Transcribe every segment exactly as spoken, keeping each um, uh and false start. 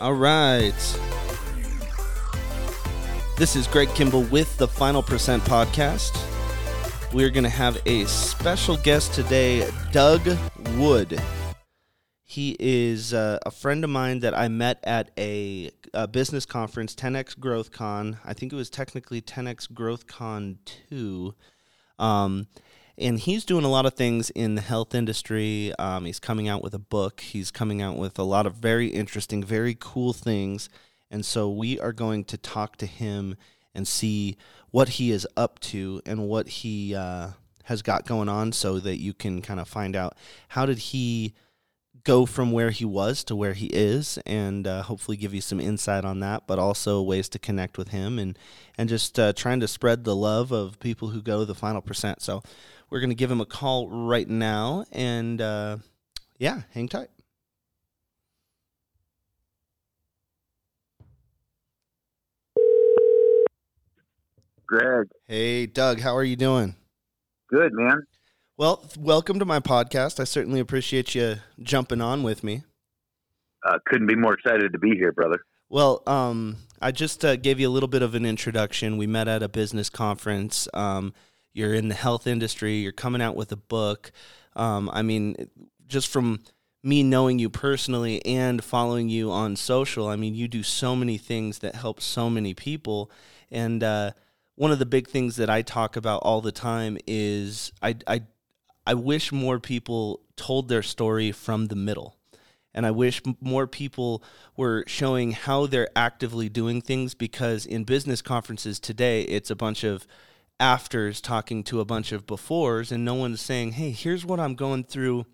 All right. This is Greg Kimball with the Final Percent Podcast. We're going to have a special guest today, Doug Wood. He is uh, a friend of mine that I met at a, a business conference, ten X Growth Con. I think it was technically ten X Growth Con two. Um, and he's doing a lot of things in the health industry. Um, he's coming out with a book. He's coming out with a lot of very interesting, very cool things. And so we are going to talk to him and see what he is up to and what he uh, has got going on, so that you can kind of find out how did he go from where he was to where he is, and uh, hopefully give you some insight on that, but also ways to connect with him, and and just uh, trying to spread the love of people who go the Final Percent. So we're going to give him a call right now, and uh, yeah, hang tight. Greg. Hey, Doug, how are you doing? Good, man. Well, welcome to my podcast. I certainly appreciate you jumping on with me. Uh, couldn't be more excited to be here, brother. Well, um, I just uh, gave you a little bit of an introduction. We met at a business conference. Um, you're in the health industry. You're coming out with a book. Um, I mean, just from me knowing you personally and following you on social, I mean, you do so many things that help so many people. And uh, one of the big things that I talk about all the time is I, I I wish more people told their story from the middle, and I wish more people were showing how they're actively doing things, because in business conferences today, it's a bunch of afters talking to a bunch of befores, and no one's saying, hey, here's what I'm going through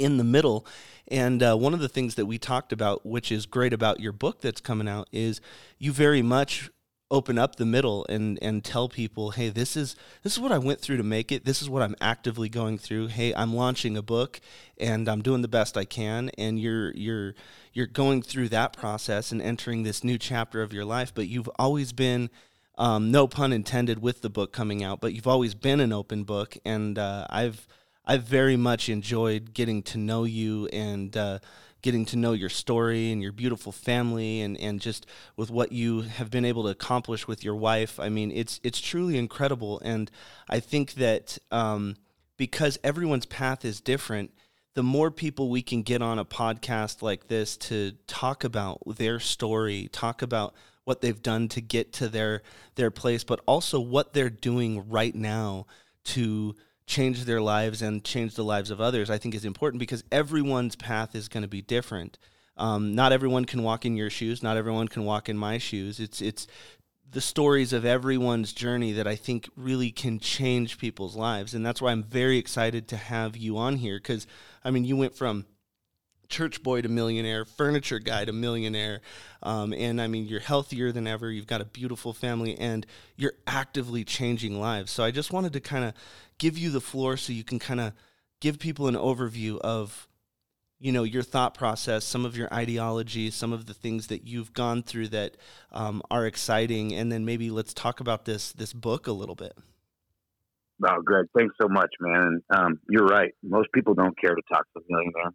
in the middle. And uh, one of the things that we talked about, which is great about your book that's coming out, is you very much open up the middle and, and tell people, hey, this is this is what I went through to make it. This is what I'm actively going through. Hey, I'm launching a book and I'm doing the best I can. And you're you're you're going through that process and entering this new chapter of your life. But you've always been, um, no pun intended, with the book coming out. But you've always been an open book, and uh, I've I've very much enjoyed getting to know you and Uh, getting to know your story and your beautiful family, and, and just with what you have been able to accomplish with your wife. I mean, it's it's truly incredible. And I think that um, because everyone's path is different, the more people we can get on a podcast like this to talk about their story, talk about what they've done to get to their their place, but also what they're doing right now to change their lives and change the lives of others, I think is important, because everyone's path is going to be different. Um, not everyone can walk in your shoes. Not everyone can walk in my shoes. It's it's the stories of everyone's journey that I think really can change people's lives. And that's why I'm very excited to have you on here, because, I mean, you went from church boy to millionaire, furniture guy to millionaire. Um, and I mean, you're healthier than ever. You've got a beautiful family, and you're actively changing lives. So I just wanted to kind of give you the floor so you can kind of give people an overview of, you know, your thought process, some of your ideology, some of the things that you've gone through that um, are exciting. And then maybe let's talk about this, this book a little bit. Wow, Greg, thanks so much, man. And um, you're right. Most people don't care to talk to a millionaire.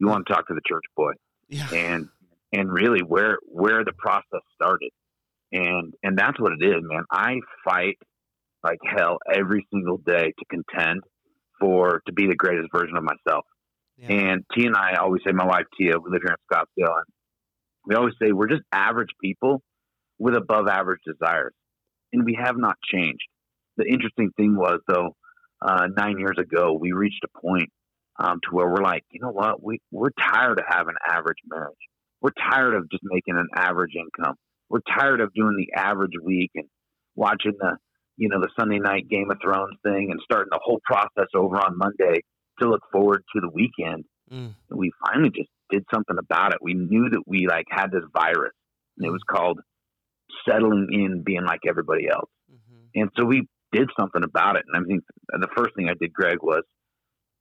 You want to talk to the church boy, yeah. and, and really where, where the process started. And, and that's what it is, man. I fight like hell every single day to contend for, to be the greatest version of myself. Yeah. And Tia and I always say, my wife, Tia, we live here in Scottsdale, and we always say, we're just average people with above average desires. And we have not changed. The interesting thing was though, uh, nine years ago, we reached a point Um, to where we're like, you know what, we, we're tired of having average marriage. We're tired of just making an average income. We're tired of doing the average week and watching the, you know, the Sunday night Game of Thrones thing and starting the whole process over on Monday to look forward to the weekend. Mm. And we finally just did something about it. We knew that we like had this virus, and it was called settling in, being like everybody else. Mm-hmm. And so we did something about it. And I think the first thing I did, Greg, was,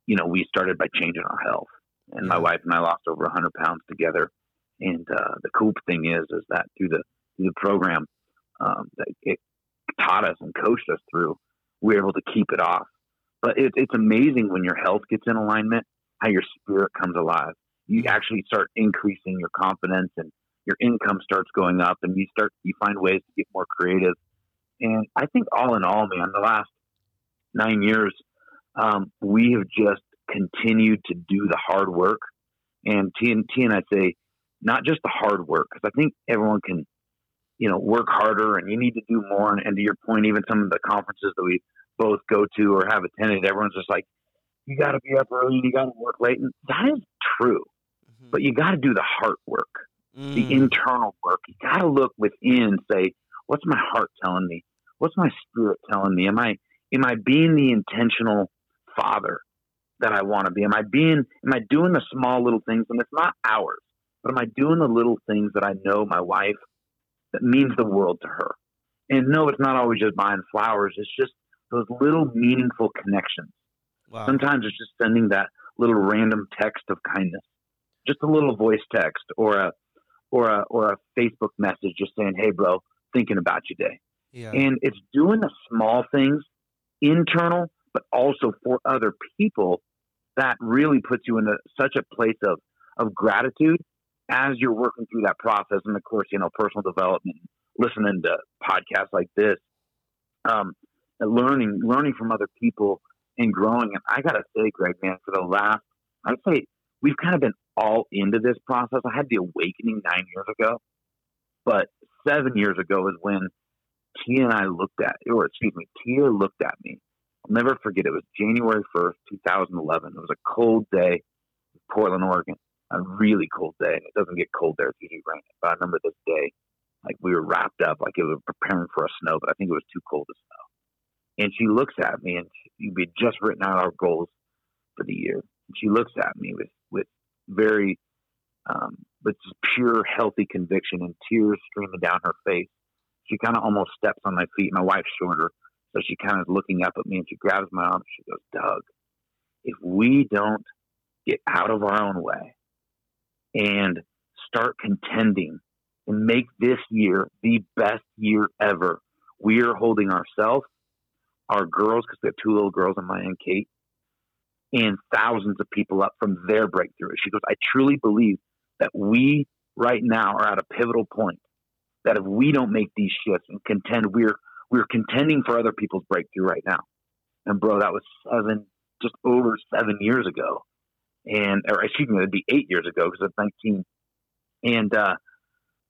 you know, we started by changing our health, and my wife and I lost over a hundred pounds together. And, uh, the cool thing is, is that through the, through the program, um, that it taught us and coached us through, we were able to keep it off. But it, it's amazing when your health gets in alignment, how your spirit comes alive. you actually start increasing your confidence and your income starts going up, and you start, you find ways to get more creative. And I think all in all, man, the last nine years, um, we have just continued to do the hard work. And T and T and I say, not just the hard work, because I think everyone can, you know, work harder and you need to do more. And, and to your point, even some of the conferences that we both go to or have attended, everyone's just like, you got to be up early, you got to work late. And that is true, mm-hmm. but you got to do the heart work, mm. the internal work. You got to look within and say, what's my heart telling me? What's my spirit telling me? Am I, am I being the intentional father that I want to be? Am I being, am I doing the small little things? And it's not hours, but am I doing the little things that I know my wife that means the world to her? And no, it's not always just buying flowers. It's just those little meaningful connections. Wow. Sometimes it's just sending that little random text of kindness, just a little voice text or a, or a, or a Facebook message just saying, hey bro, thinking about you today. Yeah. And it's doing the small things internal, but also for other people that really puts you in a, such a place of, of gratitude as you're working through that process. And of course, you know, personal development, listening to podcasts like this, um, learning, learning from other people and growing. And I got to say, Greg, man, for the last, I'd say we've kind of been all into this process. I had the awakening nine years ago, but seven years ago is when Tia and I looked at, or excuse me, Tia looked at me. I'll never forget. It was January first, two thousand eleven. It was a cold day in Portland, Oregon. A really cold day. And it doesn't get cold there. It's usually raining. But I remember this day, like we were wrapped up, like it was preparing for a snow, but I think it was too cold to snow. And she looks at me, and she, we had just written out our goals for the year. And she looks at me with, with very, um, with just pure, healthy conviction and tears streaming down her face. She kind of almost steps on my feet. My wife's shorter. So she kind of is looking up at me, and she grabs my arm. She goes, Doug, if we don't get out of our own way and start contending and make this year the best year ever, we are holding ourselves, our girls, because we have two little girls on my end, Kate, and thousands of people up from their breakthrough. She goes, I truly believe that we right now are at a pivotal point, that if we don't make these shifts and contend, we're We're contending for other people's breakthrough right now. And bro, that was seven, just over seven years ago. And, or excuse me, it'd be eight years ago because I'm nineteen. And, uh,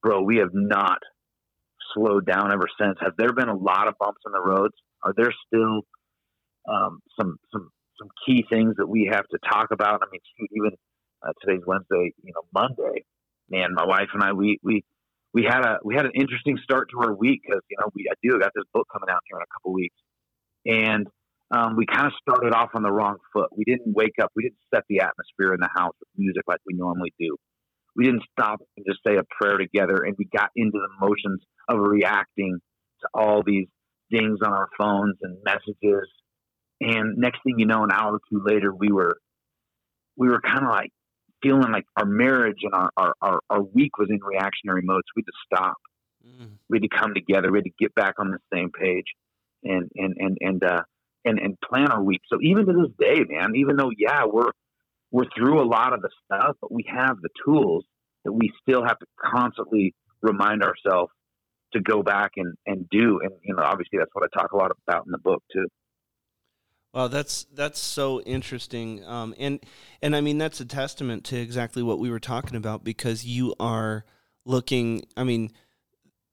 bro, we have not slowed down ever since. Have there been a lot of bumps in the roads? Are there still, um, some, some, some key things that we have to talk about? I mean, shoot, even uh, today's Wednesday, you know, Monday, man, my wife and I, we, we, We had a we had an interesting start to our week because, you know, we I do I got this book coming out here in a couple weeks, and um, we kind of started off on the wrong foot. We didn't wake up. We didn't set the atmosphere in the house with music like we normally do. We didn't stop and just say a prayer together, and we got into the motions of reacting to all these dings on our phones and messages. And next thing you know, an hour or two later, we were we were kind of like, feeling like our marriage and our, our, our, our week was in reactionary mode. So we had to stop. Mm. We had to come together. We had to get back on the same page and, and, and, and, uh, and, and plan our week. So even to this day, man, even though, yeah, we're, we're through a lot of the stuff, but we have the tools that we still have to constantly remind ourselves to go back and, and do. And, you know, obviously that's what I talk a lot about in the book too. Wow, that's that's so interesting, um, and and I mean that's a testament to exactly what we were talking about, because you are looking. I mean,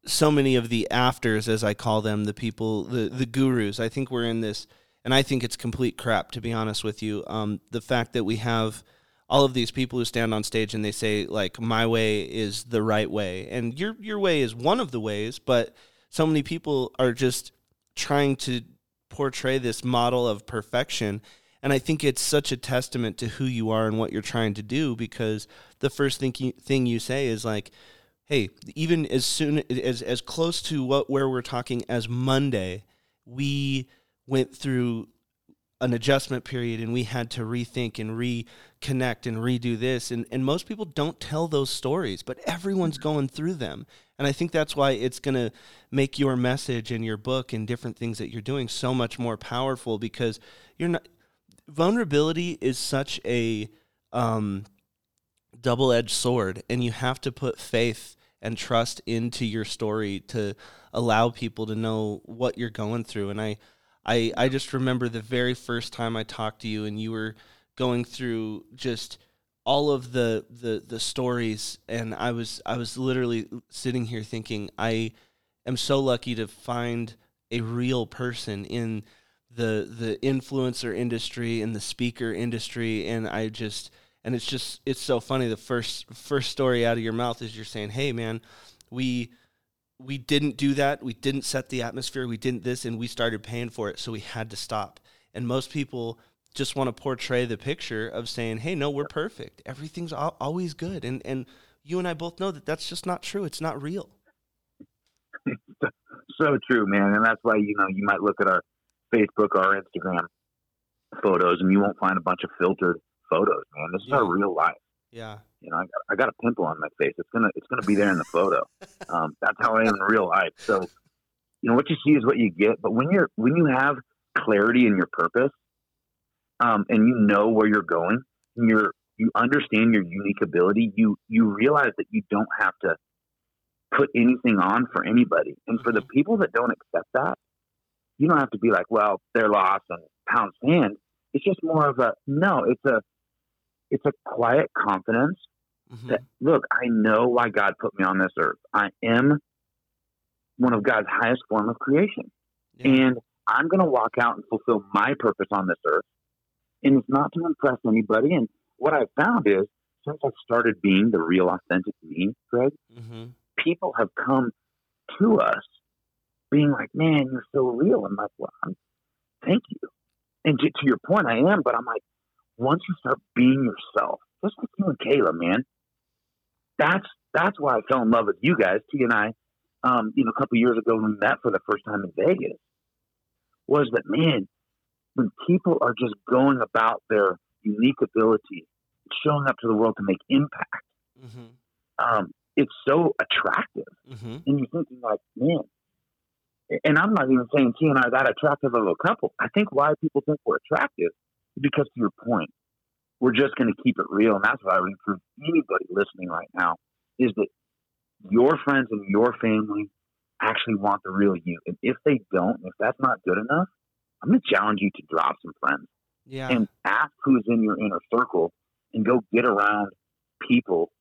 so many of the afters, as I call them, the people, the the gurus. I think we're in this, and I think it's complete crap, to be honest with you. Um, the fact that we have all of these people who stand on stage and they say like, "My way is the right way," and your your way is one of the ways, but so many people are just trying to portray this model of perfection. And I think it's such a testament to who you are and what you're trying to do, because the first thing you, thing you say is like, hey, even as soon as as close to what where we're talking as Monday, we went through an adjustment period and we had to rethink and reconnect and redo this. And, and most people don't tell those stories, but everyone's going through them. And I think that's why it's going to make your message and your book and different things that you're doing so much more powerful, because you're not, vulnerability is such a um, double-edged sword, and you have to put faith and trust into your story to allow people to know what you're going through. And I, I, I just remember the very first time I talked to you, and you were going through just all of the the the stories, and I was I was literally sitting here thinking, I am so lucky to find a real person in the the influencer industry and the speaker industry, and I just. And it's just, it's so funny. The first first story out of your mouth is you're saying, hey, man, we we didn't do that. We didn't set the atmosphere. We didn't this, and we started paying for it, so we had to stop. And most people just want to portray the picture of saying, hey, no, we're perfect. Everything's al- always good. And, and you and I both know that that's just not true. It's not real. So true, man. And that's why, you know, you might look at our Facebook or our Instagram photos, and you won't find a bunch of filtered photos, man. This is yeah. our real life. Yeah. You know, I got, I got a pimple on my face. It's gonna, it's gonna be there in the photo. Um, that's how I am in real life. So, you know, what you see is what you get. But when you're, when you have clarity in your purpose, um, and you know where you're going, and you're, you understand your unique ability, you, you realize that you don't have to put anything on for anybody. And for the people that don't accept that, you don't have to be like, well, they're lost and pound sand. It's just more of a, no, it's a, It's a quiet confidence mm-hmm. that, look, I know why God put me on this earth. I am one of God's highest form of creation. Yeah. And I'm going to walk out and fulfill my purpose on this earth. And it's not to impress anybody. And what I've found is, since I've started being the real authentic me, Greg, mm-hmm. people have come to us being like, man, you're so real. I'm like, well, I'm, thank you. And to, to your point, I am, but I'm like, once you start being yourself, just like you and Kayla, man, that's that's why I fell in love with you guys, Tia and I, um, you know, a couple of years ago when we met for the first time in Vegas, was that, man, when people are just going about their unique ability, showing up to the world to make impact, mm-hmm. um, it's so attractive. Mm-hmm. And you're thinking like, man, and I'm not even saying Tia and I are that attractive of a couple. I think why people think we're attractive, because to your point, we're just going to keep it real. And that's what I would encourage anybody listening right now, is that your friends and your family actually want the real you. And if they don't, if that's not good enough, I'm going to challenge you to drop some friends. Yeah. And ask who's in your inner circle and go get around people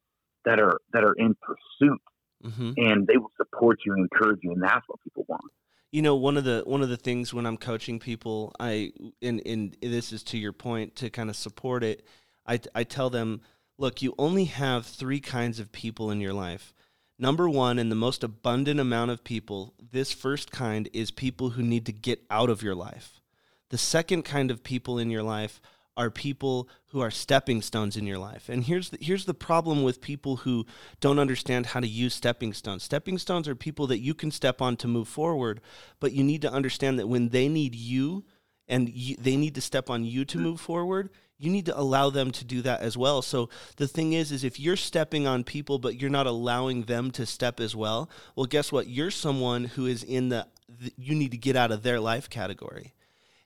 that are, that are in pursuit mm-hmm. and they will support you and encourage you. And that's what people want. You know, one of the one of the things when I'm coaching people, I and, and this is to your point, to kind of support it, I, I tell them, look, you only have three kinds of people in your life. Number one, and the most abundant amount of people, this first kind is people who need to get out of your life. The second kind of people in your life are people who are stepping stones in your life. And here's the, here's the problem with people who don't understand how to use stepping stones. Stepping stones are people that you can step on to move forward, but you need to understand that when they need you and you, they need to step on you to move forward, you need to allow them to do that as well. So the thing is, is if you're stepping on people, but you're not allowing them to step as well, well, guess what? You're someone who is in the, the you need to get out of their life category.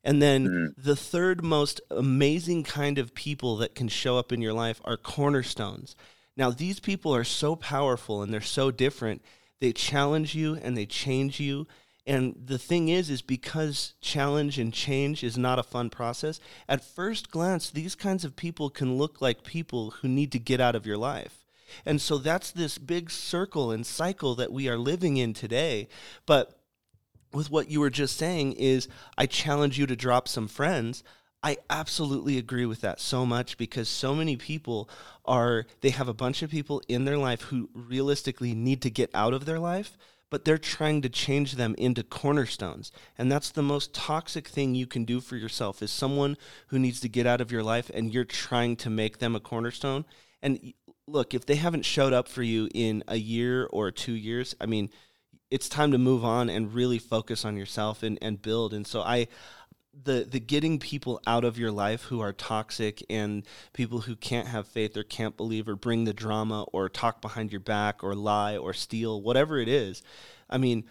And then the third most amazing kind of people that can show up in your life are cornerstones. Now, these people are so powerful and they're so different. They challenge you and they change you. And the thing is, is because challenge and change is not a fun process, at first glance, these kinds of people can look like people who need to get out of your life. And so that's this big circle and cycle that we are living in today. But with what you were just saying is, I challenge you to drop some friends. I absolutely agree with that so much, because so many people are, they have a bunch of people in their life who realistically need to get out of their life, but they're trying to change them into cornerstones. And that's the most toxic thing you can do for yourself, is someone who needs to get out of your life and you're trying to make them a cornerstone. And look, if they haven't showed up for you in a year or two years, I mean, it's time to move on and really focus on yourself and, and build. And so I, the, the getting people out of your life who are toxic and people who can't have faith or can't believe or bring the drama or talk behind your back or lie or steal, whatever it is. I mean,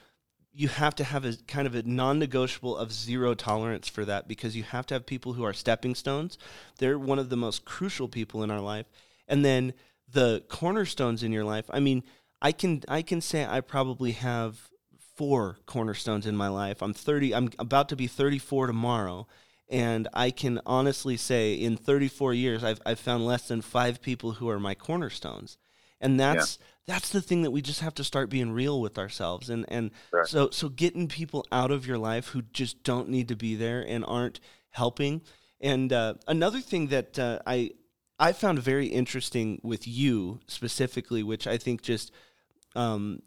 you have to have a kind of a non-negotiable of zero tolerance for that, because you have to have people who are stepping stones. They're one of the most crucial people in our life. And then the cornerstones in your life. I mean, I can I can say I probably have four cornerstones in my life. I'm thirty. I'm about to be thirty-four tomorrow, and I can honestly say in thirty-four years, I've I've found less than five people who are my cornerstones, and that's yeah. that's the thing that we just have to start being real with ourselves, and and right. so so getting people out of your life who just don't need to be there and aren't helping. And uh, another thing that uh, I I found very interesting with you specifically, which I think just um,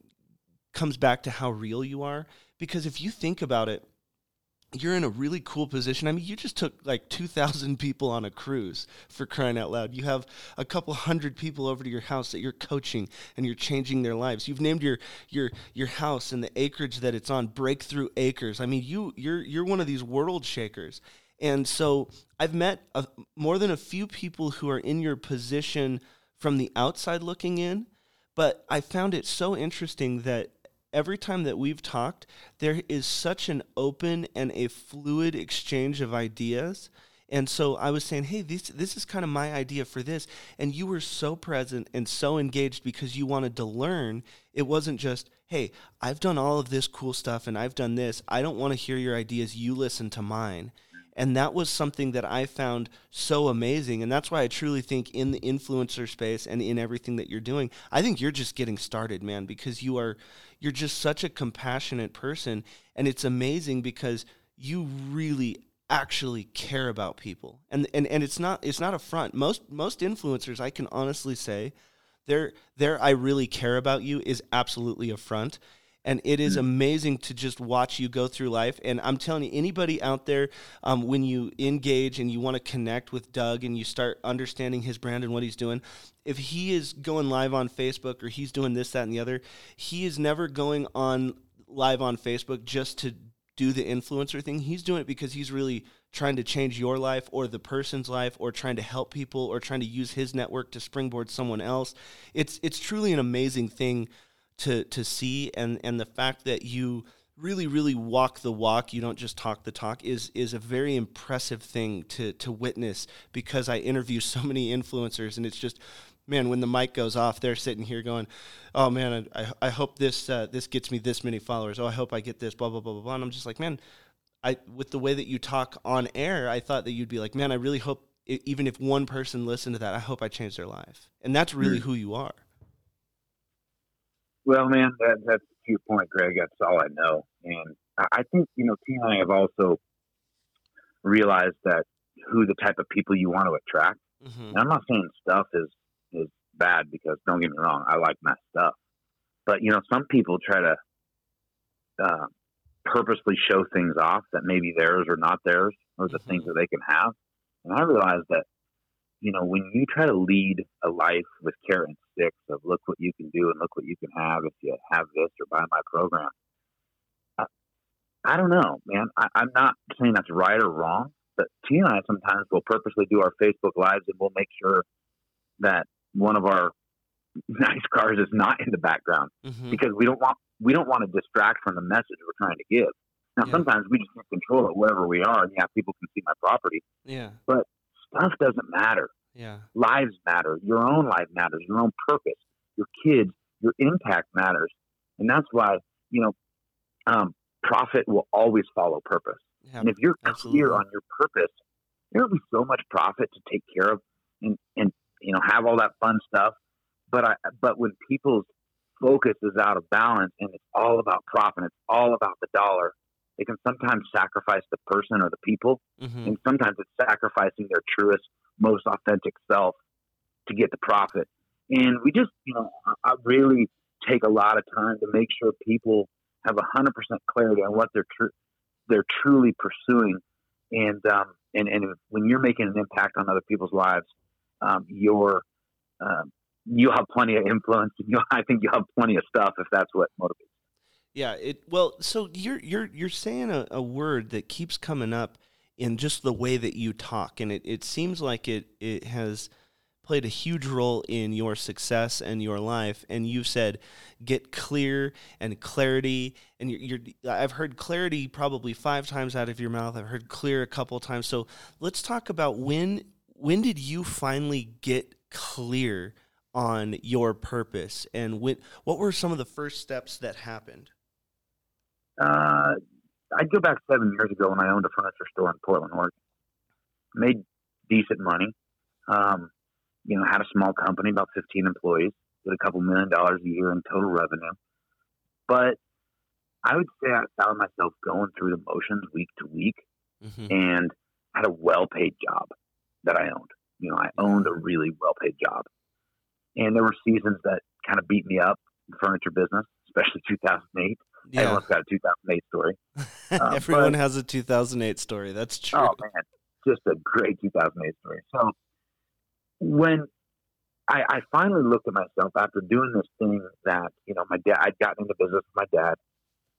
comes back to how real you are, because if you think about it, you're in a really cool position. I mean, you just took like two thousand people on a cruise, for crying out loud. You have a couple hundred people over to your house that you're coaching and you're changing their lives. You've named your your your house and the acreage that it's on Breakthrough Acres. I mean, you you're you're one of these world shakers. And so I've met a, more than a few people who are in your position from the outside looking in, but I found it so interesting that every time that we've talked, there is such an open and a fluid exchange of ideas. And so I was saying, hey, this this is kind of my idea for this. And you were so present and so engaged because you wanted to learn. It wasn't just, hey, I've done all of this cool stuff and I've done this. I don't want to hear your ideas. You listen to mine. And that was something that I found so amazing. And that's why I truly think in the influencer space and in everything that you're doing, I think you're just getting started, man, because you are, you're just such a compassionate person. And it's amazing because you really actually care about people. And, and, and it's not, it's not a front. Most, most influencers, I can honestly say their, their, I really care about you is absolutely a front. And it is amazing to just watch you go through life. And I'm telling you, anybody out there, um, when you engage and you want to connect with Doug and you start understanding his brand and what he's doing, if he is going live on Facebook or he's doing this, that, and the other, he is never going on live on Facebook just to do the influencer thing. He's doing it because he's really trying to change your life or the person's life or trying to help people or trying to use his network to springboard someone else. It's it's truly an amazing thing to to see, and and the fact that you really really walk the walk, you don't just talk the talk, is is a very impressive thing to to witness, because I interview so many influencers and it's just, man, when the mic goes off, they're sitting here going, oh man, I I hope this uh, this gets me this many followers, oh I hope I get this, blah blah blah blah blah. And I'm just like, man, I with the way that you talk on air, I thought that you'd be like, man, I really hope it, even if one person listened to that, I hope I changed their life. And that's really mm-hmm. who you are. Well, man, that, that's your point, Greg. That's all I know. And I think, you know, Tia and I have also realized that who the type of people you want to attract. Mm-hmm. And I'm not saying stuff is, is bad, because don't get me wrong, I like my stuff. But, you know, some people try to uh, purposely show things off that maybe theirs or not theirs. Those are mm-hmm. things that they can have. And I realized that, you know, when you try to lead a life with carrot and sticks of look what you can do and look what you can have if you have this or buy my program, I, I don't know, man. I, I'm not saying that's right or wrong, but Tia and I sometimes will purposely do our Facebook Lives and we'll make sure that one of our nice cars is not in the background mm-hmm. because we don't want we don't want to distract from the message we're trying to give. Now, yeah. sometimes we just can't control it wherever we are, and yeah, people can see my property. Yeah, but stuff doesn't matter. Yeah. Lives matter. Your own life matters. Your own purpose. Your kids. Your impact matters. And that's why, you know, um, profit will always follow purpose. Yeah, and if you're absolutely. Clear on your purpose, there will be so much profit to take care of and, and, you know, have all that fun stuff. But I, but when people's focus is out of balance and it's all about profit, it's all about the dollar, they can sometimes sacrifice the person or the people, mm-hmm. and sometimes it's sacrificing their truest, most authentic self to get the profit. And we just, you know, I really take a lot of time to make sure people have one hundred percent clarity on what they're tr- they're truly pursuing. And um, and and when you're making an impact on other people's lives, um, you're um, you'll have plenty of influence. And you'll, I think you'll have plenty of stuff if that's what motivates you. Yeah, it well, so you're you're you're saying a, a word that keeps coming up in just the way that you talk, and it, it seems like it, it has played a huge role in your success and your life. And you've said, get clear and clarity, and you're, you're I've heard clarity probably five times out of your mouth. I've heard clear a couple times. So let's talk about when when did you finally get clear on your purpose? And when, what were some of the first steps that happened? Uh, I'd go back seven years ago when I owned a furniture store in Portland, Oregon. Made decent money. Um, you know, had a small company, about fifteen employees, with a couple million dollars a year in total revenue. But I would say I found myself going through the motions week to week, mm-hmm. and had a well-paid job that I owned. You know, I owned a really well-paid job. And there were seasons that kind of beat me up in furniture business, especially two thousand eight. Yeah. Everyone's got a two thousand eight story. Uh, Everyone but, has a two thousand eight story. That's true. Oh, man. Just a great two thousand eight story. So when I, I finally looked at myself after doing this thing that, you know, my dad, I'd gotten into business with my dad.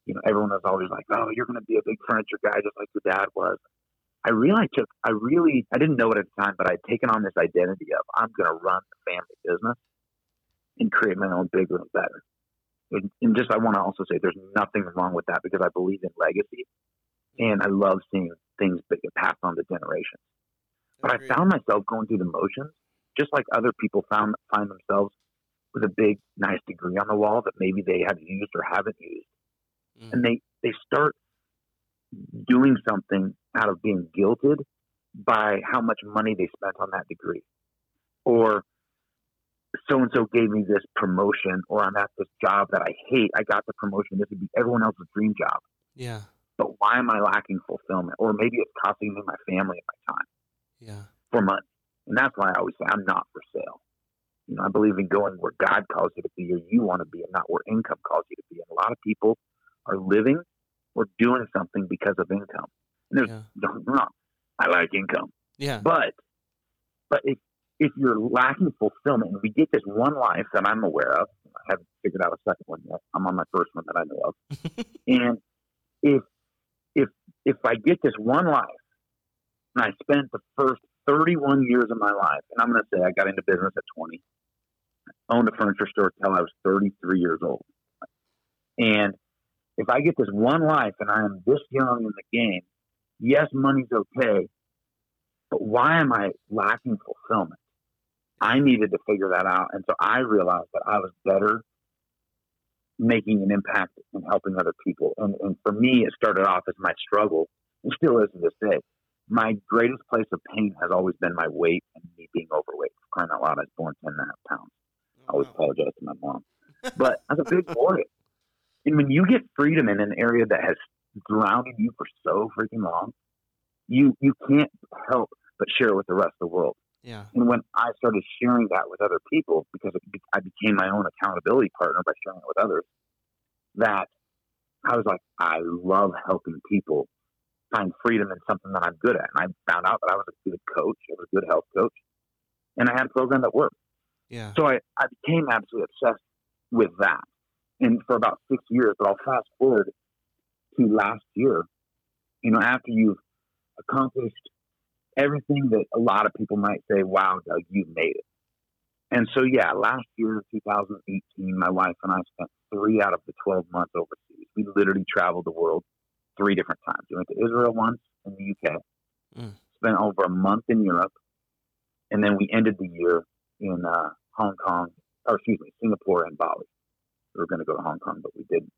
You know, everyone was always like, oh, you're going to be a big furniture guy just like your dad was. I really took, I really, I didn't know it at the time, but I'd taken on this identity of I'm going to run the family business and create my own bigger and better. And, and just, I want to also say there's nothing wrong with that because I believe in legacy and I love seeing things passed on to generations. But I, I found myself going through the motions, just like other people found find themselves with a big, nice degree on the wall that maybe they have used or haven't used. Mm. And they, they start doing something out of being guilted by how much money they spent on that degree, or so-and-so gave me this promotion, or I'm at this job that I hate. I got the promotion. This would be everyone else's dream job. Yeah. But why am I lacking fulfillment? Or maybe it's costing me my family and my time. Yeah. For months. And that's why I always say I'm not for sale. You know, I believe in going where God calls you to be, or you want to be, and not where income calls you to be. And a lot of people are living or doing something because of income. There's yeah. nothing wrong. I like income. Yeah. But but if if you're lacking fulfillment, and we get this one life that I'm aware of, I haven't figured out a second one yet. I'm on my first one that I know of. And if if if I get this one life, and I spent the first thirty-one years of my life, and I'm going to say I got into business at twenty, I owned a furniture store until I was thirty-three years old. And if I get this one life and I am this young in the game, yes, money's okay, but why am I lacking fulfillment? I needed to figure that out. And so I realized that I was better making an impact and helping other people. And, and for me, it started off as my struggle. It still is to this day. My greatest place of pain has always been my weight and me being overweight. For crying out loud, I was born ten and a half pounds. I always apologize to my mom. But I was a big boy. And when you get freedom in an area that has drowning you for so freaking long, you you can't help but share it with the rest of the world. Yeah. And when I started sharing that with other people, because it be, I became my own accountability partner by sharing it with others, that I was like, I love helping people find freedom in something that I'm good at. And I found out that I was a good coach, I was a good health coach, and I had a program that worked. Yeah. So I, I became absolutely obsessed with that, and for about six years. But I'll fast forward to last year, you know, after you've accomplished everything that a lot of people might say, wow, Doug, you made it. And so, yeah, last year, two thousand eighteen, my wife and I spent three out of the twelve months overseas. We literally traveled the world three different times. We went to Israel once and the U K, mm. spent over a month in Europe, and then we ended the year in uh, Hong Kong, or excuse me, Singapore and Bali. We were going to go to Hong Kong, but we didn't.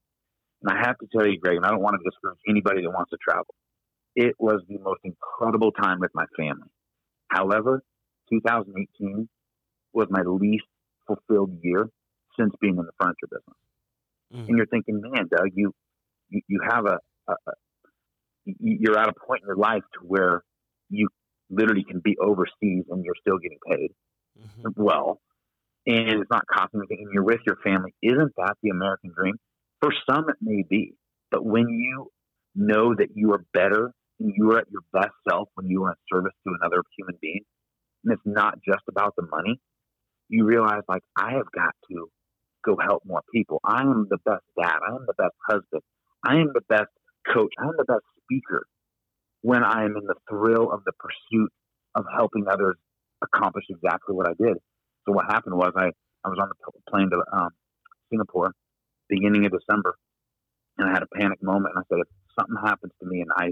And I have to tell you, Greg, and I don't want to discourage anybody that wants to travel, it was the most incredible time with my family. However, two thousand eighteen was my least fulfilled year since being in the furniture business. Mm. And you're thinking, man, Doug, you you, you have a, a, a you're at a point in your life to where you literally can be overseas and you're still getting paid mm-hmm. well, and it's not costing anything, and you're with your family. Isn't that the American dream? For some, it may be, but when you know that you are better and you are at your best self when you are in service to another human being, and it's not just about the money, you realize, like, I have got to go help more people. I am the best dad. I am the best husband. I am the best coach. I am the best speaker when I am in the thrill of the pursuit of helping others accomplish exactly what I did. So what happened was I, I was on the plane to um, Singapore, beginning of December, and I had a panic moment, and I said, if something happens to me and I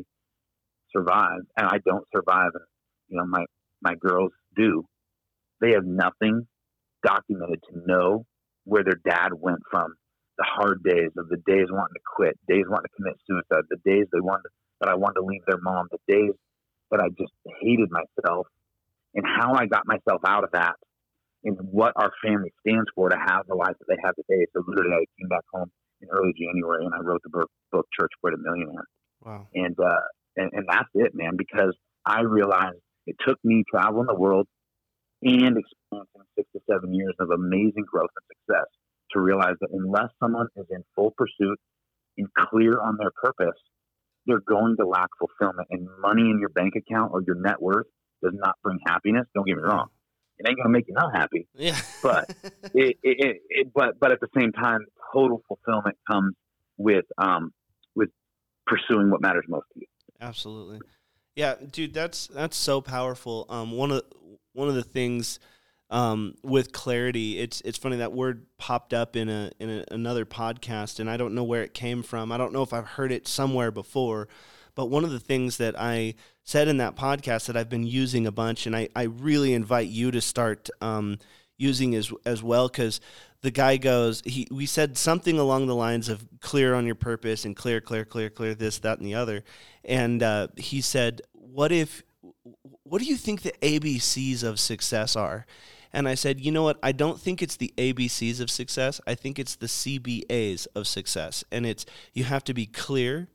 survive, and I don't survive, and you know my my girls do, they have nothing documented to know where their dad went from the hard days of the days wanting to quit, days wanting to commit suicide, the days they wanted that I wanted to leave their mom, the days that I just hated myself, and how I got myself out of that, and what our family stands for to have the life that they have today. So literally, I came back home in early January and I wrote the book Church Boy to Millionaire. Wow. And, uh, and and that's it, man, because I realized it took me traveling the world and experiencing six to seven years of amazing growth and success to realize that unless someone is in full pursuit and clear on their purpose, they're going to lack fulfillment. And money in your bank account or your net worth does not bring happiness. Don't get me wrong; it ain't gonna make you not happy. Yeah. But it, it, it, it, but but at the same time, total fulfillment comes with um with pursuing what matters most to you. Absolutely, yeah, dude. That's that's so powerful. Um, one of one of the things. Um, with clarity, it's it's funny that word popped up in a in a, another podcast, and I don't know where it came from. I don't know if I've heard it somewhere before, but one of the things that I said in that podcast that I've been using a bunch, and I, I really invite you to start um, using as as well, because the guy goes, he we said something along the lines of clear on your purpose and clear, clear, clear, clear this, that, and the other, and uh, he said, what if what do you think the A B Cs of success are? And I said, you know what? I don't think it's the A B Cs of success. I think it's the C B As of success. And it's you have to be clear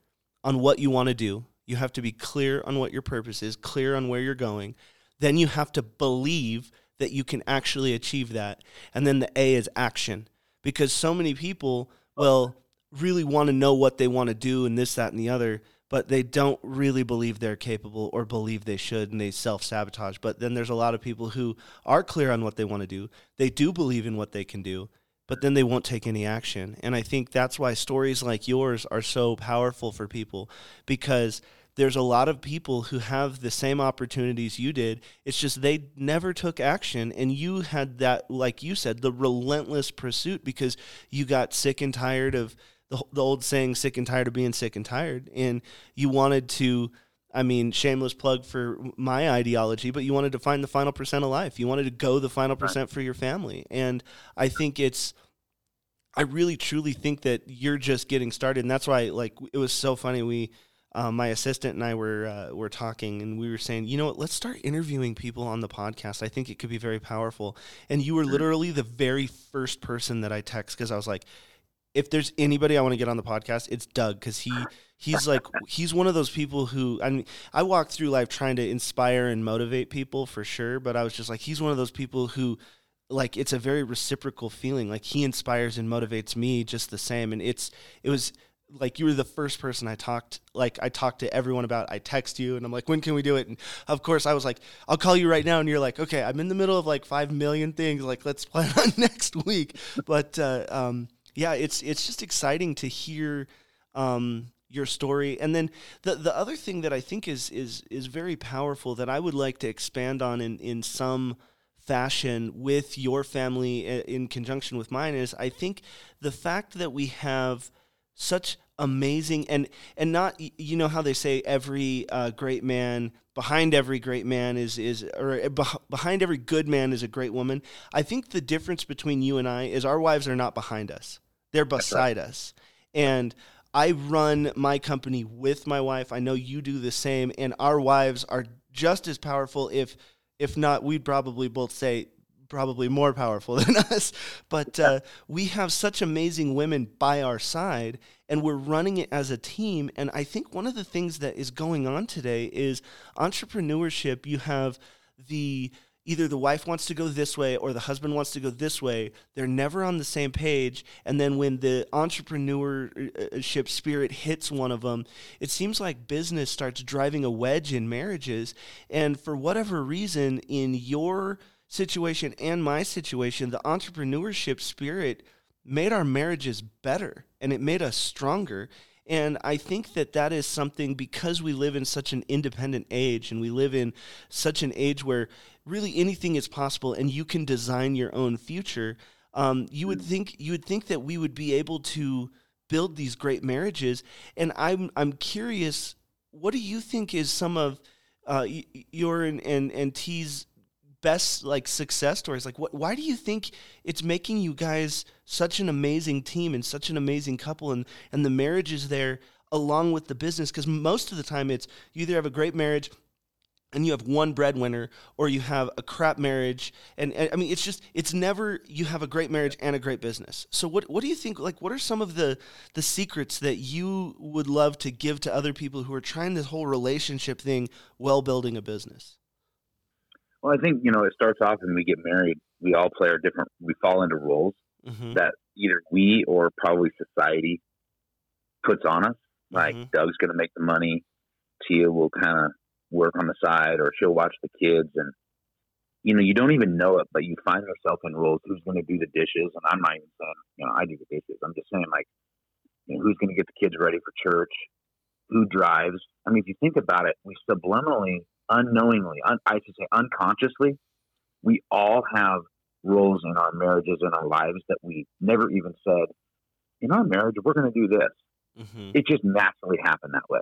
on what you want to do. You have to be clear on what your purpose is, clear on where you're going. Then you have to believe that you can actually achieve that. And then the A is action. Because so many people will really want to know what they want to do and this, that, and the other, but they don't really believe they're capable or believe they should, and they self-sabotage. But then there's a lot of people who are clear on what they want to do. They do believe in what they can do, but then they won't take any action. And I think that's why stories like yours are so powerful for people, because there's a lot of people who have the same opportunities you did. It's just they never took action, and you had that, like you said, the relentless pursuit because you got sick and tired of the old saying, sick and tired of being sick and tired. And you wanted to, I mean, shameless plug for my ideology, but you wanted to find the final percent of life. You wanted to go the final percent for your family. And I think it's, I really truly think that you're just getting started. And that's why, like, it was so funny. We, uh, my assistant and I were, uh, were talking, and we were saying, you know what, let's start interviewing people on the podcast. I think it could be very powerful. And you were literally the very first person that I text, because I was like, if there's anybody I want to get on the podcast, it's Doug, because he he's like he's one of those people who, I mean, I walk through life trying to inspire and motivate people for sure, but I was just like, he's one of those people who, like, it's a very reciprocal feeling. Like, he inspires and motivates me just the same, and it's it was like you were the first person I talked like I talked to everyone about. I text you and I'm like, when can we do it? And of course I was like, I'll call you right now, and you're like, okay, I'm in the middle of like five million things, like let's plan on next week. But uh, um. Yeah, it's it's just exciting to hear um, your story. And then the the other thing that I think is is is very powerful that I would like to expand on in, in some fashion with your family in conjunction with mine is I think the fact that we have such amazing and and not, you know how they say every uh, great man behind every great man is is or behind every good man is a great woman. I think the difference between you and I is our wives are not behind us; they're beside That's right. us. And I run my company with my wife. I know you do the same. And our wives are just as powerful, if if not, we'd probably both say probably more powerful than us. But uh, we have such amazing women by our side. And we're running it as a team. And I think one of the things that is going on today is entrepreneurship. You have the either the wife wants to go this way or the husband wants to go this way. They're never on the same page. And then when the entrepreneurship spirit hits one of them, it seems like business starts driving a wedge in marriages. And for whatever reason, in your situation and my situation, the entrepreneurship spirit made our marriages better, and it made us stronger. And I think that that is something, because we live in such an independent age, and we live in such an age where really anything is possible and you can design your own future. Um, you would think you would think that we would be able to build these great marriages. And I'm I'm curious, what do you think is some of uh, your and and and T's best like success stories? Like, what? Why do you think it's making you guys such an amazing team and such an amazing couple, and and the marriage is there along with the business? Because most of the time, it's you either have a great marriage and you have one breadwinner, or you have a crap marriage, and, and I mean, it's just it's never you have a great marriage and a great business. So what what do you think? Like, what are some of the the secrets that you would love to give to other people who are trying this whole relationship thing while building a business? Well, I think, you know, it starts off when we get married, we all play our different, we fall into roles mm-hmm. that either we or probably society puts on us. Like mm-hmm. Doug's going to make the money. Tia will kind of work on the side, or she'll watch the kids. And, you know, you don't even know it, but you find yourself in roles. Who's going to do the dishes? And I'm not even saying, you know, I do the dishes. I'm just saying, like, you know, who's going to get the kids ready for church? Who drives? I mean, if you think about it, we subliminally, unknowingly, un- I should say unconsciously, we all have roles in our marriages and our lives that we never even said, in our marriage, we're going to do this. Mm-hmm. It just naturally happened that way.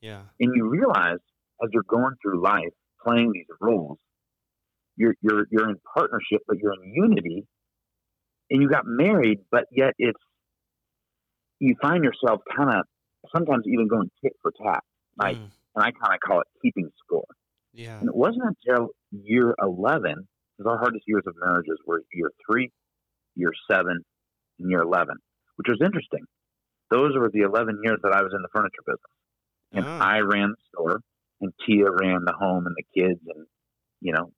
Yeah. And you realize as you're going through life, playing these roles, you're, you're, you're in partnership, but you're in unity, and you got married, but yet it's, you find yourself kind of sometimes even going tit for tat. Like, mm. And I kind of call it keeping score. Yeah. And it wasn't until year eleven, because our hardest years of marriages were year three, year seven, and year eleven, which was interesting. Those were the eleven years that I was in the furniture business. And oh. I ran the store, and Tia ran the home and the kids, and, you know,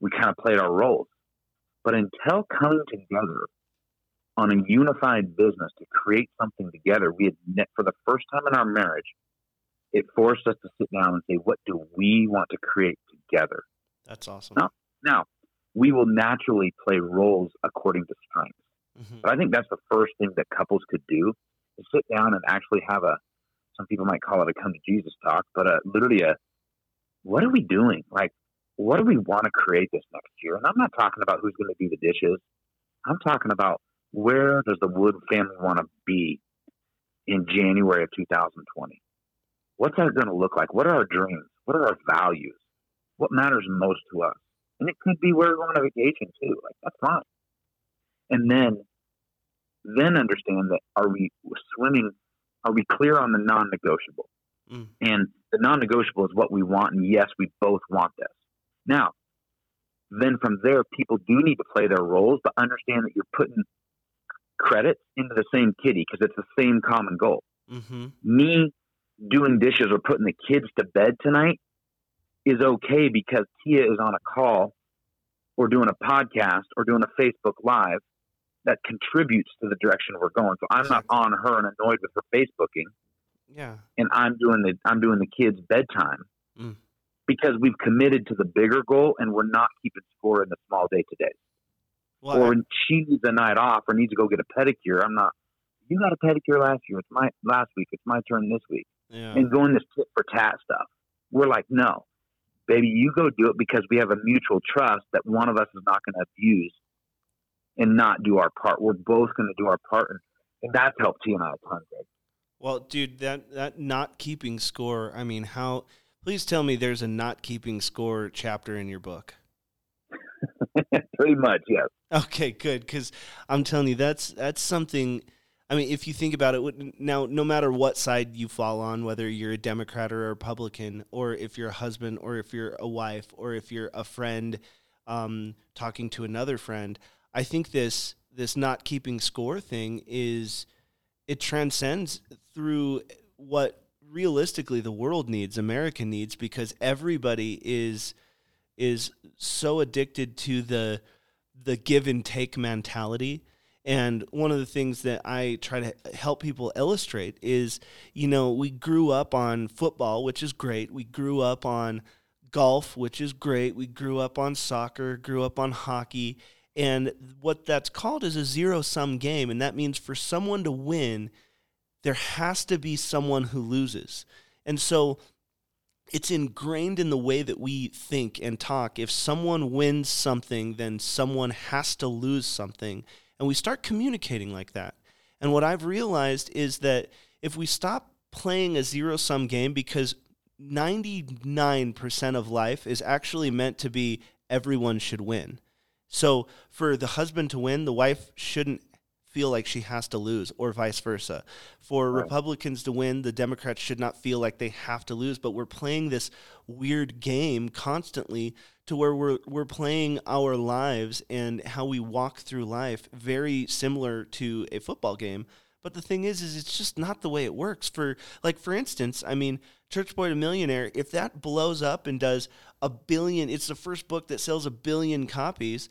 we kind of played our roles. But until coming together on a unified business to create something together, we had, for the first time in our marriage, it forced us to sit down and say, what do we want to create together? That's awesome. Now, now we will naturally play roles according to strengths. Mm-hmm. But I think that's the first thing that couples could do, is sit down and actually have a, some people might call it a come to Jesus talk, but a, literally a, what are we doing? Like, what do we want to create this next year? And I'm not talking about who's going to do the dishes. I'm talking about, where does the Wood family want to be in January of two thousand twenty? What's that going to look like? What are our dreams? What are our values? What matters most to us? And it could be where we're going on a vacation too. Like, that's fine. And then, then understand that, are we swimming? Are we clear on the non-negotiable? Mm. And the non-negotiable is what we want. And yes, we both want this. Now, then from there, people do need to play their roles, but understand that you're putting credits into the same kitty because it's the same common goal. Mm-hmm. Me doing dishes or putting the kids to bed tonight is okay because Tia is on a call or doing a podcast or doing a Facebook Live that contributes to the direction we're going. So I'm not on her and annoyed with her Facebooking. Yeah. And I'm doing the, I'm doing the kids' bedtime mm. because we've committed to the bigger goal and we're not keeping score in the small day to day. Well, or I... she needs a night off or needs to go get a pedicure. I'm not, you got a pedicure last year. It's my last week. It's my turn this week. Yeah. And going this tit for tat stuff. We're like, no, baby, you go do it because we have a mutual trust that one of us is not going to abuse and not do our part. We're both going to do our part. And, and that's helped T and I a ton, Greg. Well, dude, that, that not keeping score, I mean, how, please tell me there's a not keeping score chapter in your book. Pretty much, yes. Okay, good. Because I'm telling you, that's, that's something. I mean, if you think about it, now, no matter what side you fall on, whether you're a Democrat or a Republican, or if you're a husband, or if you're a wife, or if you're a friend um, talking to another friend, I think this this not keeping score thing is, it transcends through what realistically the world needs, America needs, because everybody is is so addicted to the the give and take mentality. And one of the things that I try to help people illustrate is, you know, we grew up on football, which is great. We grew up on golf, which is great. We grew up on soccer, grew up on hockey. And what that's called is a zero-sum game. And that means for someone to win, there has to be someone who loses. And so it's ingrained in the way that we think and talk. If someone wins something, then someone has to lose something. And we start communicating like that. And what I've realized is that if we stop playing a zero-sum game, because ninety-nine percent of life is actually meant to be everyone should win. So for the husband to win, the wife shouldn't feel like she has to lose, or vice versa. For right. Republicans to win, the Democrats should not feel like they have to lose. But we're playing this weird game constantly to where we're we're playing our lives and how we walk through life very similar to a football game. But the thing is, is it's just not the way it works. For like, for instance, I mean, Church Boy to Millionaire, if that blows up and does a billion, it's the first book that sells a billion copies.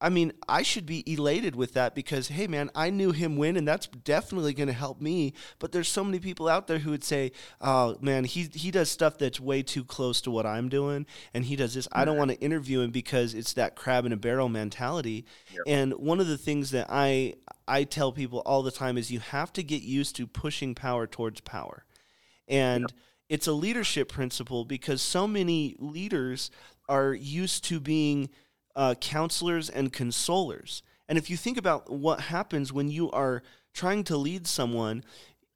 I mean, I should be elated with that because, hey, man, I knew him win, and that's definitely going to help me. But there's so many people out there who would say, oh, man, he he does stuff that's way too close to what I'm doing, and he does this. I don't want to interview him because it's that crab in a barrel mentality. Yep. And one of the things that I I tell people all the time is you have to get used to pushing power towards power. And yep. It's a leadership principle because so many leaders are used to being – Uh, counselors and consolers. And if you think about what happens when you are trying to lead someone,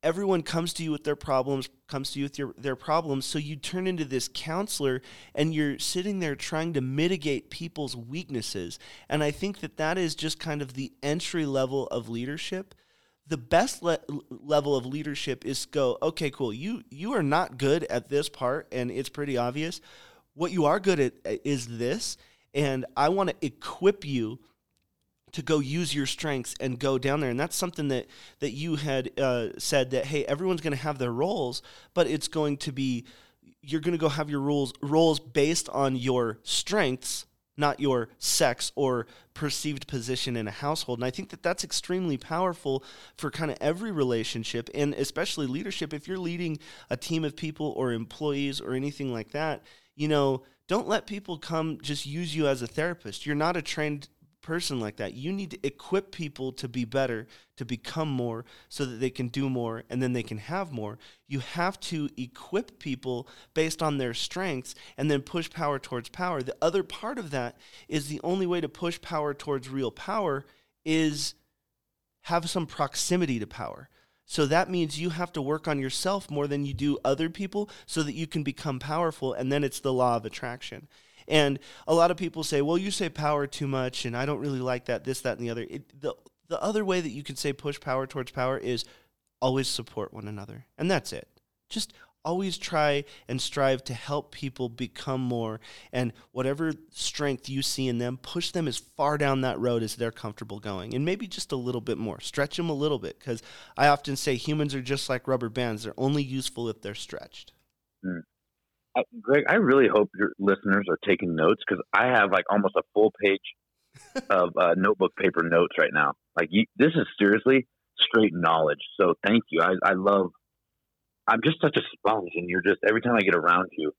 everyone comes to you with their problems, comes to you with your, their problems, so you turn into this counselor and you're sitting there trying to mitigate people's weaknesses. And I think that that is just kind of the entry level of leadership. The best le- level of leadership is go, okay, cool, you you are not good at this part and it's pretty obvious. What you are good at is this. And I want to equip you to go use your strengths and go down there. And that's something that, that you had uh, said that, hey, everyone's going to have their roles, but it's going to be, you're going to go have your roles, roles based on your strengths, not your sex or perceived position in a household. And I think that that's extremely powerful for kind of every relationship, and especially leadership. If you're leading a team of people or employees or anything like that, you know, don't let people come just use you as a therapist. You're not a trained person like that. You need to equip people to be better, to become more, so that they can do more, and then they can have more. You have to equip people based on their strengths and then push power towards power. The other part of that is the only way to push power towards real power is have some proximity to power. So that means you have to work on yourself more than you do other people so that you can become powerful, and then it's the law of attraction. And a lot of people say, well, you say power too much, and I don't really like that, this, that, and the other. It, the, the other way that you can say push power towards power is always support one another, and that's it. Just always try and strive to help people become more, and whatever strength you see in them, push them as far down that road as they're comfortable going, and maybe just a little bit more. Stretch them a little bit, because I often say humans are just like rubber bands. They're only useful if they're stretched. Mm. Uh, Greg, I really hope your listeners are taking notes, because I have like almost a full page of uh, notebook paper notes right now. Like you, this is seriously straight knowledge, so thank you. I, I love I'm just such a sponge, and you're just, every time I get around you,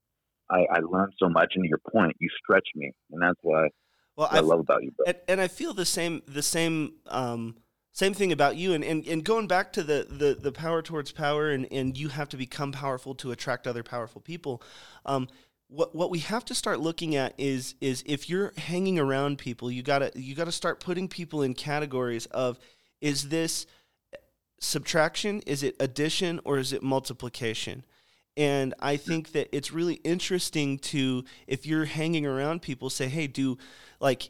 I, I learn so much, and to your point, you stretch me, and that's why well, I love about you. And, and I feel the same, the same, um, same thing about you, and, and, and going back to the, the, the power towards power, and, and you have to become powerful to attract other powerful people. Um, What what we have to start looking at is is if you're hanging around people, you gotta you gotta start putting people in categories of, is this subtraction, is it addition, or is it multiplication? And I think that it's really interesting to, if you're hanging around people, say, hey, do like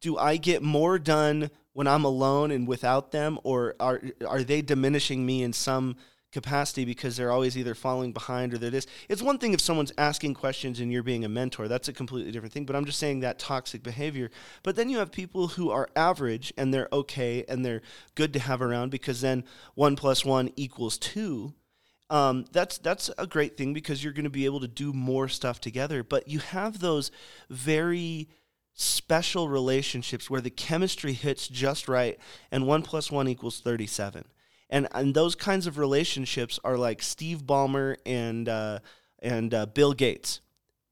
do I get more done when I'm alone and without them, or are are they diminishing me in some capacity because they're always either falling behind or they're this? It's one thing if someone's asking questions and you're being a mentor. That's a completely different thing, but I'm just saying that toxic behavior. But then you have people who are average and they're okay and they're good to have around because then one plus one equals two. Um, that's that's a great thing because you're going to be able to do more stuff together. But you have those very special relationships where the chemistry hits just right and one plus one equals thirty-seven. And and those kinds of relationships are like Steve Ballmer and uh, and uh, Bill Gates.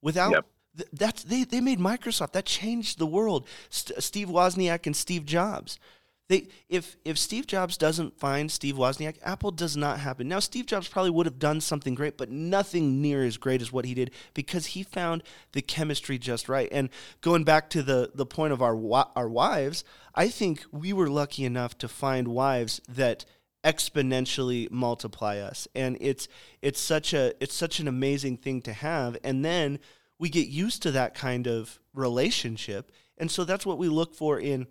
Without yep. th- that's they they made Microsoft. That changed the world. St- Steve Wozniak and Steve Jobs. They if if Steve Jobs doesn't find Steve Wozniak, Apple does not happen. Now Steve Jobs probably would have done something great, but nothing near as great as what he did because he found the chemistry just right. And going back to the the point of our our wives, I think we were lucky enough to find wives that exponentially multiply us, and it's it's such a it's such an amazing thing to have. And then we get used to that kind of relationship. And so that's what we look for in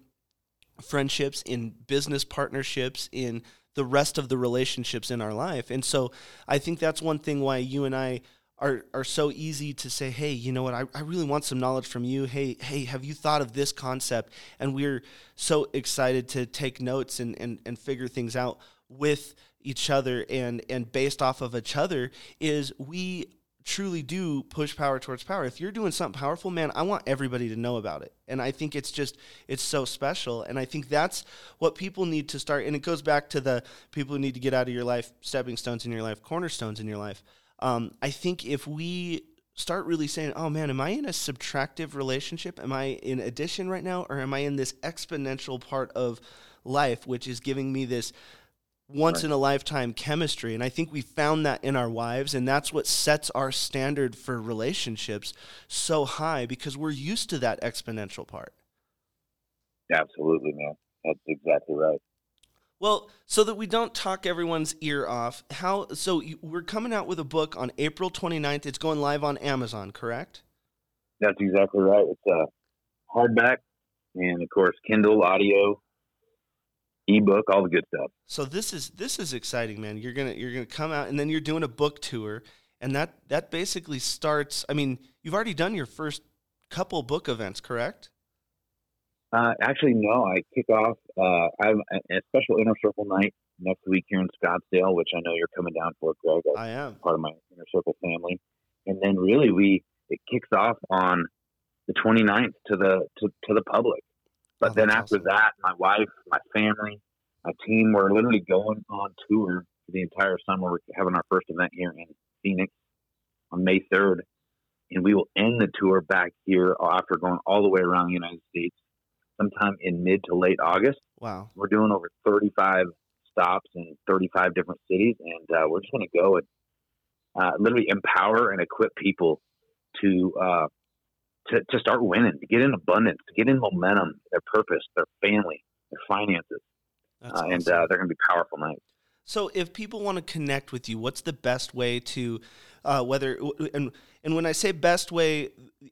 friendships, in business partnerships, in the rest of the relationships in our life. And so I think that's one thing why you and I are are so easy to say, hey, you know what, I, I really want some knowledge from you. Hey, hey, have you thought of this concept? And we're so excited to take notes and and, and figure things out with each other and, and based off of each other is we truly do push power towards power. If you're doing something powerful, man, I want everybody to know about it. And I think it's just, it's so special. And I think that's what people need to start. And it goes back to the people who need to get out of your life, stepping stones in your life, cornerstones in your life. Um, I think if we start really saying, oh man, am I in a subtractive relationship? Am I in addition right now? Or am I in this exponential part of life, which is giving me this once right. in a lifetime chemistry? And I think we found that in our wives, and that's what sets our standard for relationships so high, because we're used to that exponential part. Absolutely, man. That's exactly right. Well, so that we don't talk everyone's ear off, how so you, we're coming out with a book on April twenty-ninth. It's going live on Amazon, correct? That's exactly right. It's a hardback and, of course, Kindle, audio, ebook, all the good stuff. So this is this is exciting, man. You're gonna you're gonna come out, and then you're doing a book tour, and that that basically starts. I mean, you've already done your first couple book events, correct? Uh, actually, no. I kick off. Uh, I have a special Inner Circle night next week here in Scottsdale, which I know you're coming down for, Greg. I am part of my Inner Circle family, and then really we it kicks off on the twenty-ninth to the to, to the public. But oh, then after awesome. that, my wife, my family, my team, we're literally going on tour for the entire summer. We're having our first event here in Phoenix on May third. And we will end the tour back here after going all the way around the United States sometime in mid to late August. Wow. We're doing over thirty-five stops in thirty-five different cities. And uh, we're just going to go and uh, literally empower and equip people to uh To, to start winning, to get in abundance, to get in momentum, their purpose, their family, their finances. Uh, awesome. And uh, they're going to be powerful nights. So if people want to connect with you, what's the best way to, uh, whether, and and when I say best way,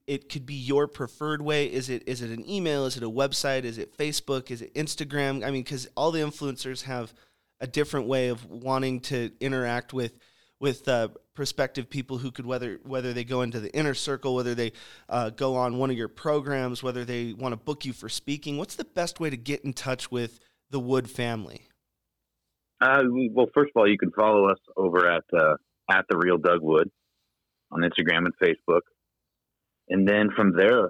it could be your preferred way. Is it is it an email? Is it a website? Is it Facebook? Is it Instagram? I mean, because all the influencers have a different way of wanting to interact with with uh, prospective people who could, whether whether they go into the Inner Circle, whether they uh, go on one of your programs, whether they want to book you for speaking. What's the best way to get in touch with the Wood family? Uh, we, well, first of all, you can follow us over at uh, at The Real Doug Wood on Instagram and Facebook. And then from there,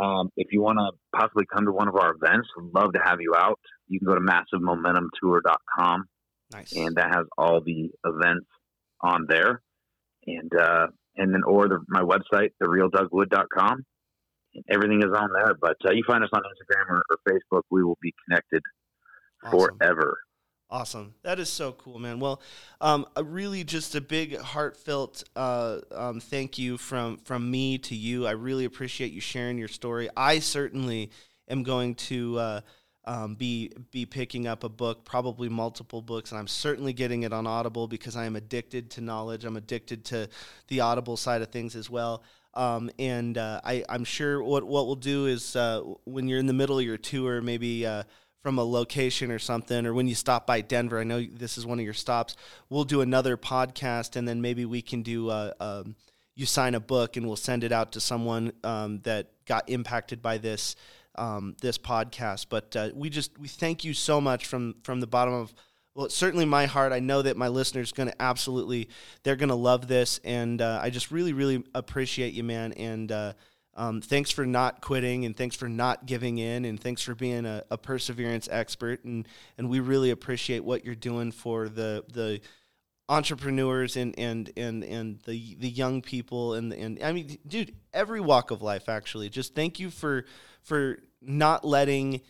um, if you want to possibly come to one of our events, we'd love to have you out. You can go to Massive Momentum Tour dot com. Nice. And that has all the events on there, and uh and then or the, my website, the real doug wood dot com. Everything is on there, but uh, you find us on Instagram or, or Facebook, we will be connected awesome. forever. Awesome. That is so cool, man. Well, um a really just a big heartfelt uh um thank you from from me to you. I really appreciate you sharing your story. I certainly am going to uh Um, be be picking up a book, probably multiple books, and I'm certainly getting it on Audible because I am addicted to knowledge. I'm addicted to the Audible side of things as well. Um, and uh, I, I'm sure what, what we'll do is uh, when you're in the middle of your tour, maybe uh, from a location or something, or when you stop by Denver, I know this is one of your stops, we'll do another podcast, and then maybe we can do uh, um, you sign a book and we'll send it out to someone um, that got impacted by this Um, this podcast, but uh, we just we thank you so much from from the bottom of well certainly my heart. I know that my listeners going to absolutely they're going to love this, and uh, I just really really appreciate you, man. And uh, um, thanks for not quitting, and thanks for not giving in, and thanks for being a, a perseverance expert. and And we really appreciate what you're doing for the the entrepreneurs and and and and the the young people and and I mean, dude, every walk of life. Actually, just thank you for for not letting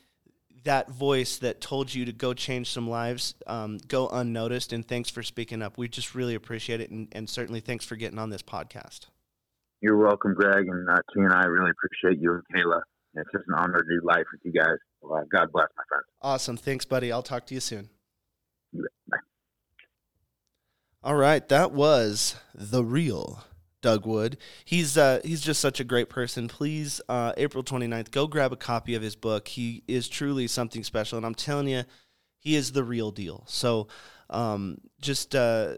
that voice that told you to go change some lives um, go unnoticed, and thanks for speaking up. We just really appreciate it, and, and certainly thanks for getting on this podcast. You're welcome, Greg, and uh, Tia and I really appreciate you and Kayla. It's just an honor to do life with you guys. Uh, God bless, my friend. Awesome, thanks, buddy. I'll talk to you soon. Bye. All right, that was The Real Doug Wood. He's uh, he's just such a great person. Please, uh, April twenty-ninth, go grab a copy of his book. He is truly something special, and I'm telling you, he is the real deal. So um, just, uh,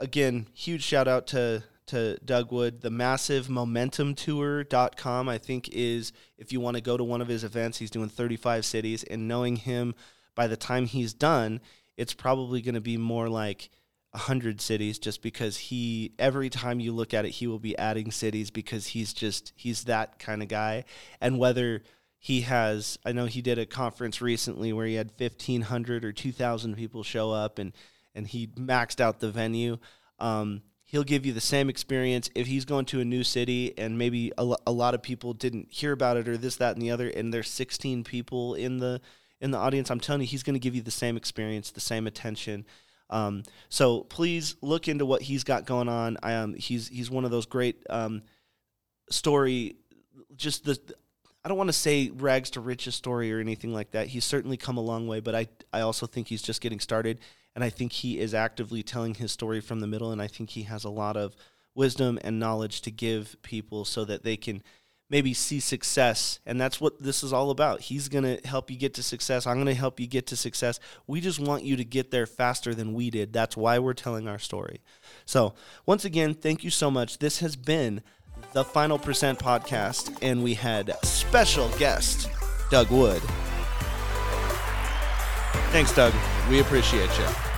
again, huge shout-out to to Doug Wood. The Massive Momentum Tour dot com, I think, is if you want to go to one of his events. He's doing thirty-five cities, and knowing him, by the time he's done, it's probably going to be more like one hundred cities, just because he, every time you look at it, he will be adding cities, because he's just, he's that kind of guy. And whether he has, I know he did a conference recently where he had fifteen hundred or two thousand people show up, and, and he maxed out the venue. Um, He'll give you the same experience if he's going to a new city and maybe a, lo- a lot of people didn't hear about it or this, that, and the other, and there's sixteen people in the in the audience. I'm telling you, he's going to give you the same experience, the same attention. Um, so please look into what he's got going on. I, um, he's he's one of those great um, story, just the, I don't want to say rags to riches story or anything like that. He's certainly come a long way, but I, I also think he's just getting started. And I think he is actively telling his story from the middle, and I think he has a lot of wisdom and knowledge to give people so that they can maybe see success. And that's what this is all about. He's going to help you get to success. I'm going to help you get to success. We just want you to get there faster than we did. That's why we're telling our story. So once again, thank you so much. This has been the Final Percent Podcast, and we had special guest Doug Wood. Thanks, Doug. We appreciate you.